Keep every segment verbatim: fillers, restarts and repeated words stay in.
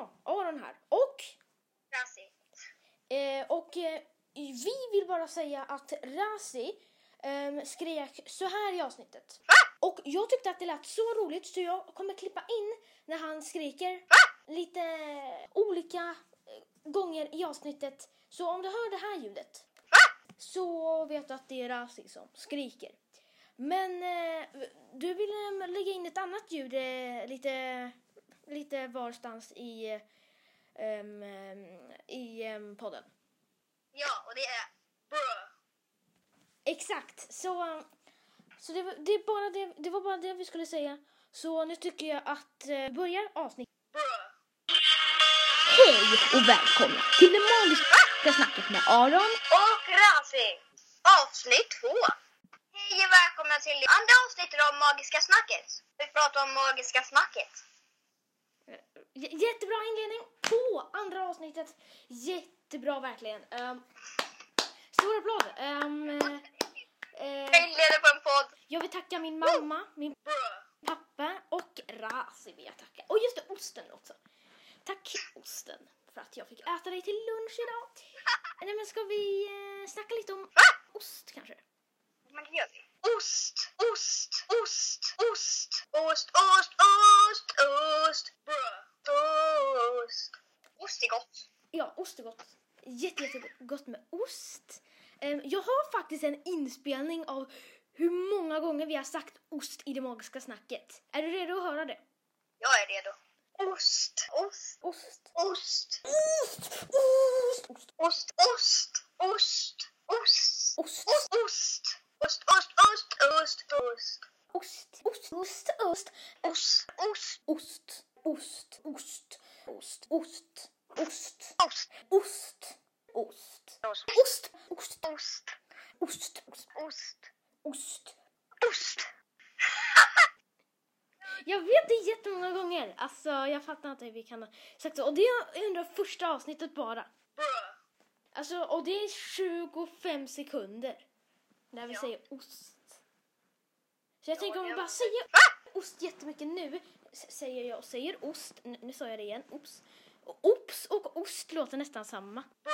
Ja, Aron här. Och Rasi. Eh, och eh, vi vill bara säga att Rasi eh, skrek så här i avsnittet. Ah! Och jag tyckte att det lät så roligt så jag kommer klippa in när han skriker ah! lite olika gånger i avsnittet. Så om du hör det här ljudet ah! så vet du att det är Rasi som skriker. Men eh, du vill eh, lägga in ett annat ljud eh, lite, lite varstans i, eh, i eh, podden. Ja, och det är Bruh. Exakt, så, så det, det, är bara det, det var bara det vi skulle säga. Så nu tycker jag att vi eh, börjar avsnittet. Bruh. Hej och välkomna till det magiska snacket med Aron och Rasi. Avsnitt två. Hej och välkomna till det andra avsnittet om magiska snacket. Vi pratar om magiska snacket. J- jättebra inledning på andra avsnittet. Jättebra verkligen. Um, stora applåder. Um, uh, jag inleder på en podd. Jag vill tacka min mamma, min pappa och Rasi vill jag tacka. Och just det, osten också. Tack osten för att jag fick äta dig till lunch idag. Nej, men ska vi uh, snacka lite om ost kanske? Men det gör vi. Ost, ost, ost, ost, ost, ost, ost, ost, Bruh. Ost. Ost är gott. Ja, ost är gott. Jätte, jättegott med ost. Jag har faktiskt en inspelning av hur många gånger vi har sagt ost i det magiska snacket. Är du redo att höra det? Jag är redo. Ost, ost, ost, ost, ost, ost, ost, ost, ost, ost, ost, ost, ost. Ost, ost, ost, ost, ost. Ost, ost, ost, ost. Ost, ost, ost, ost, ost, ost, ost, ost, ost, ost, ost, ost, ost, ost, ost, ost, ost, ost. Jag vet det jättemånga gånger. Alltså, jag fattar inte hur vi kan ha sagt så. Och det är under första avsnittet bara. Alltså, och det är tjugofem sekunder. När vi ja. säger ost. Så jag ja, tänker om vi bara säger ah! ost jättemycket nu. S- säger jag och säger ost. N- nu sa jag det igen. Ops. Ops och ost låter nästan samma. Ja.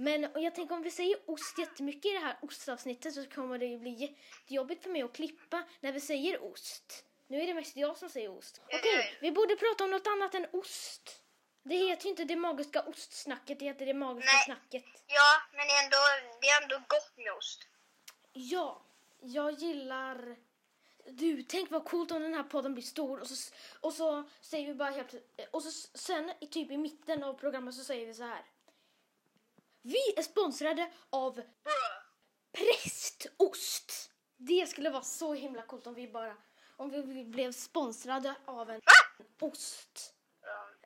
Men jag tänker om vi säger ost jättemycket i det här ostavsnittet. Så kommer det ju bli jättejobbigt för mig att klippa när vi säger ost. Nu är det mest jag som säger ost. Okej, okay, vi borde prata om något annat än ost. Det heter ju inte det magiska ostsnacket, det heter det magiska Nej. snacket. Ja, men ändå, det är ändå gott med ost. Ja, jag gillar... Du, tänk vad coolt om den här podden blir stor. Och så, och så säger vi bara helt... Och så, sen typ i mitten av programmet så säger vi så här. Vi är sponsrade av... Bruh. Prästost. Det skulle vara så himla coolt om vi bara... Om vi blev sponsrade av en ah! ost.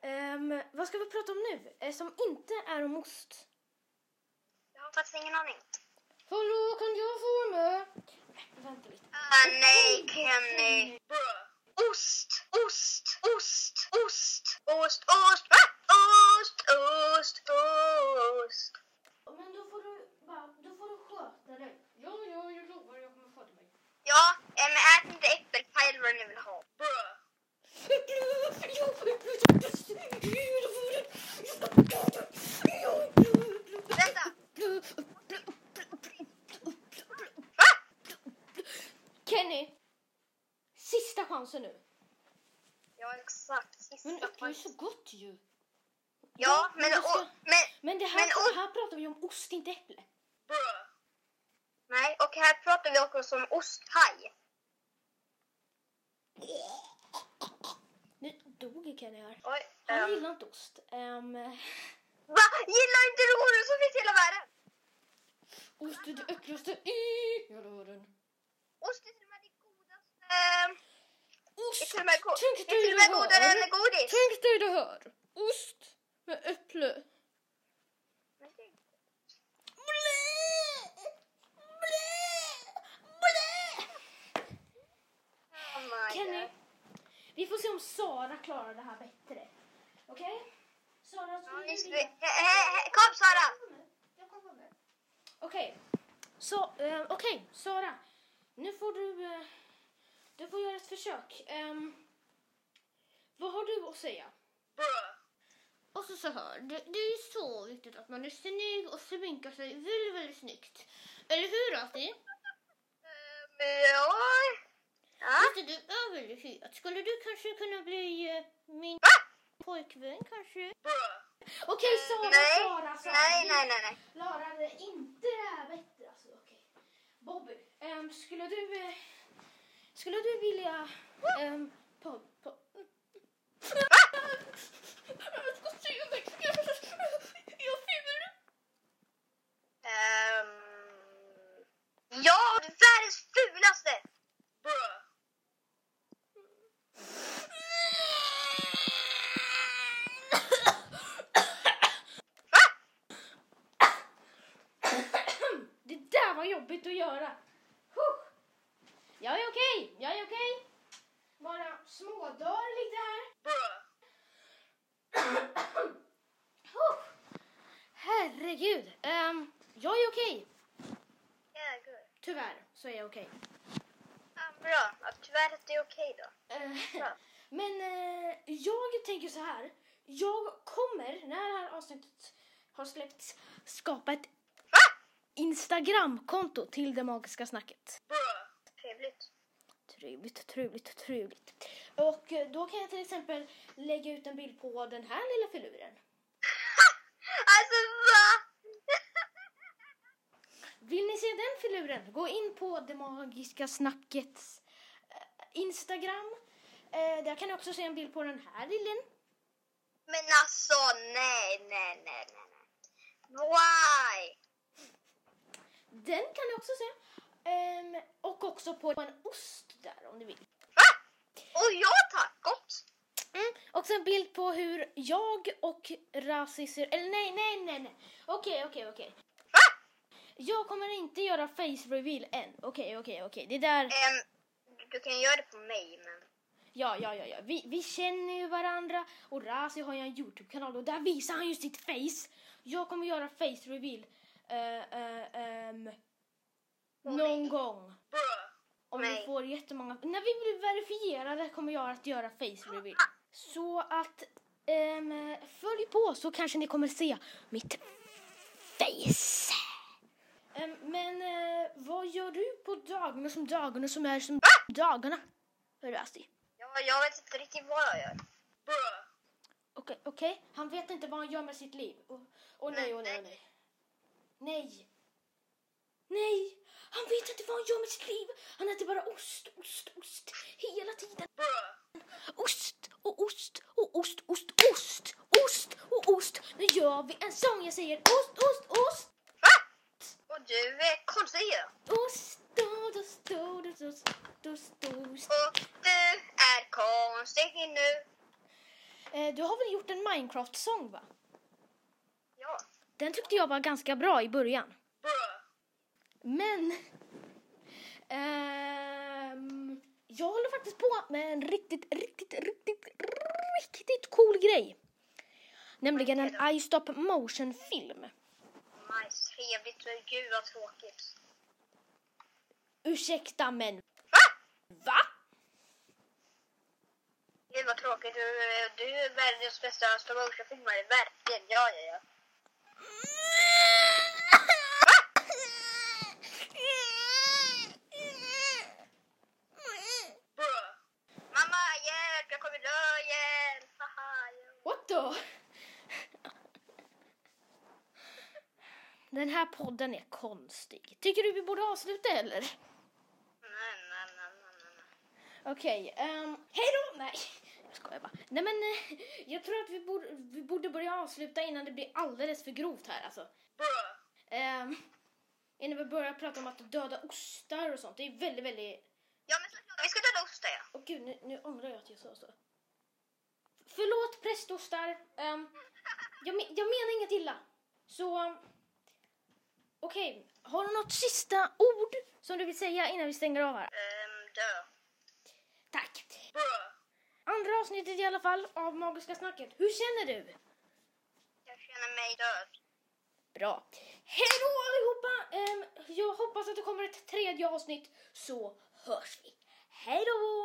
Um, vad ska vi prata om nu? Som inte är om ost. Jag har faktiskt ingen aning. Hallå, kan jag få med? Vänta lite. Ah, nej, Kenny. Ost, ost, ost, ost, ost, ost, ah! ost, ost, ost. Men då får du, då får du sköta dig. Ja, ja, jag lovar, jag kommer sköta mig. Ja, men ät inte äppelpaj vad ni vill ha. Bruh. Vänta. Kenny, sista chansen nu. Ja, exakt. Sista men det är ju så gott ju. Ja, men men, ska... o, men, men det här, men, här pratar vi om ost, inte äpple. Bruh. Nej, och här pratar vi också om osthaj. Nu dog kan jag. Oj, han um... gillar inte ost. Um... Va? Gillar inte du ost som finns i hela världen? Ost är det äckligaste i hela världen. Ost är till och med det godaste. Ost, det är go- tänk dig det här. Godare än godis. Tänk dig det här. Ost med äpple. Kenny, vi får se om Sara klarar det här bättre. Okej? Okay? Sara, så ja, vi... He, he, he. Kom Sara! Jag kommer med. Okej. Okay. Så, eh, okej, okay. Sara. Nu får du... Eh, du får göra ett försök. Um, vad har du att säga? alltså så här, det, det är så viktigt att man är snygg och sminkar sig väldigt, väldigt snyggt. Eller hur, Rasi? Ja. Visste du, jag är väldigt hyrt. Skulle du kanske kunna bli uh, min pojkvän, kanske? Okej, Sara, Sara, Sara. Nej, nej, nej, nej. Lara hade inte det här bättre, alltså, okej. Bobby, um, skulle du... Uh, skulle du vilja... Um, på, på, jobbigt att göra. Huh. Jag är okej. Jag är okej. Bara smådör lite här. huh. Herregud. Um, jag är okej. Yeah, tyvärr så är jag okej. Ah, bra. Ja, tyvärr att det är okej då. Uh, men uh, jag tänker så här. Jag kommer, när det här avsnittet har släppts, skapa ett Instagram-konto till det magiska snacket. Trevligt. Trevligt, trevligt, trevligt. Och då kan jag till exempel lägga ut en bild på den här lilla filuren. Alltså va? Vill ni se den filuren? Gå in på det magiska snackets Instagram. Där kan ni också se en bild på den här lillen. Men alltså, nej, nej, nej, nej. Why? Den kan ni också se. Um, och också på en ost där om ni vill. Va? Och jag tack, gott. Mm, och sen en bild på hur jag och Rasi ser... Eller nej, nej, nej, nej. Okej, okej, okej. Va? Jag kommer inte göra face reveal än. Okej, okej, okej. Det där... Um, du kan göra det på mig, men... Ja, ja, ja, ja. Vi, vi känner ju varandra. Och Rasi har ju en YouTube-kanal och där visar han ju sitt face. Jag kommer göra face reveal... Uh, uh, um, någon gång. Om Nej. vi får jättemånga. När vi blir verifierade kommer jag att göra face reveal. Så att um, följ på så kanske ni kommer se mitt face. Um, men uh, vad gör du på dagarna som dagarna som är som dagarna? Hör du, Asti? Ja, jag vet inte riktigt vad jag gör. Okej, okej. Han vet inte vad han gör med sitt liv. Och, och nej, och nej, och nej. Nej. Nej. Han vet inte vad han gör med sitt liv. Han äter bara ost, ost, ost. Hela tiden. Ost och ost och ost, ost, ost. Ost och ost. Nu gör vi en sång. Jag säger ost, ost, ost. Va? Och du är konstig ju. Ost, ost, ost, ost, ost, ost, ost. Och du är konstig nu. Eh, du har väl gjort en Minecraft-sång, va? Ja. Den tyckte jag var ganska bra i början. Men ähm, jag håller faktiskt på med en riktigt, riktigt, riktigt, riktigt cool grej. Nämligen en iStop motion-film. Nice, trevligt och gud vad tråkigt. Ursäkta, men... Va? Va? Gud vad tråkigt. Du, du är världens bästa stop motion-filmare. Verkligen, ja, ja, ja. Mamma, hjälp, jag kommer dö igen. What the? Den här podden är konstig. Tycker du vi borde avsluta eller? Nej, nej, nej, nej. Okej, um, hej då. Nej. Jag bara. Nej men jag tror att vi borde, vi borde börja avsluta innan det blir alldeles för grovt här alltså. Um, innan vi börjar prata om att döda ostar och sånt. Det är väldigt, väldigt... Ja men vi ska döda ostar ja. Åh gud, nu, nu ångrar jag att jag sa så. Förlåt prästostar. Um, jag, men, jag menar inget illa. Så um, okej, okay. Har du något sista ord som du vill säga innan vi stänger av här? Um, dö. Tack. Andra avsnittet i alla fall av Magiska snacket. Hur känner du? Jag känner mig död. Bra. Hej då allihopa. Um, jag hoppas att det kommer ett tredje avsnitt. Så hörs vi. Hej då.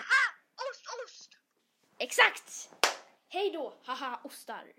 Aha, ost, ost. Exakt. Hej då, haha ostar!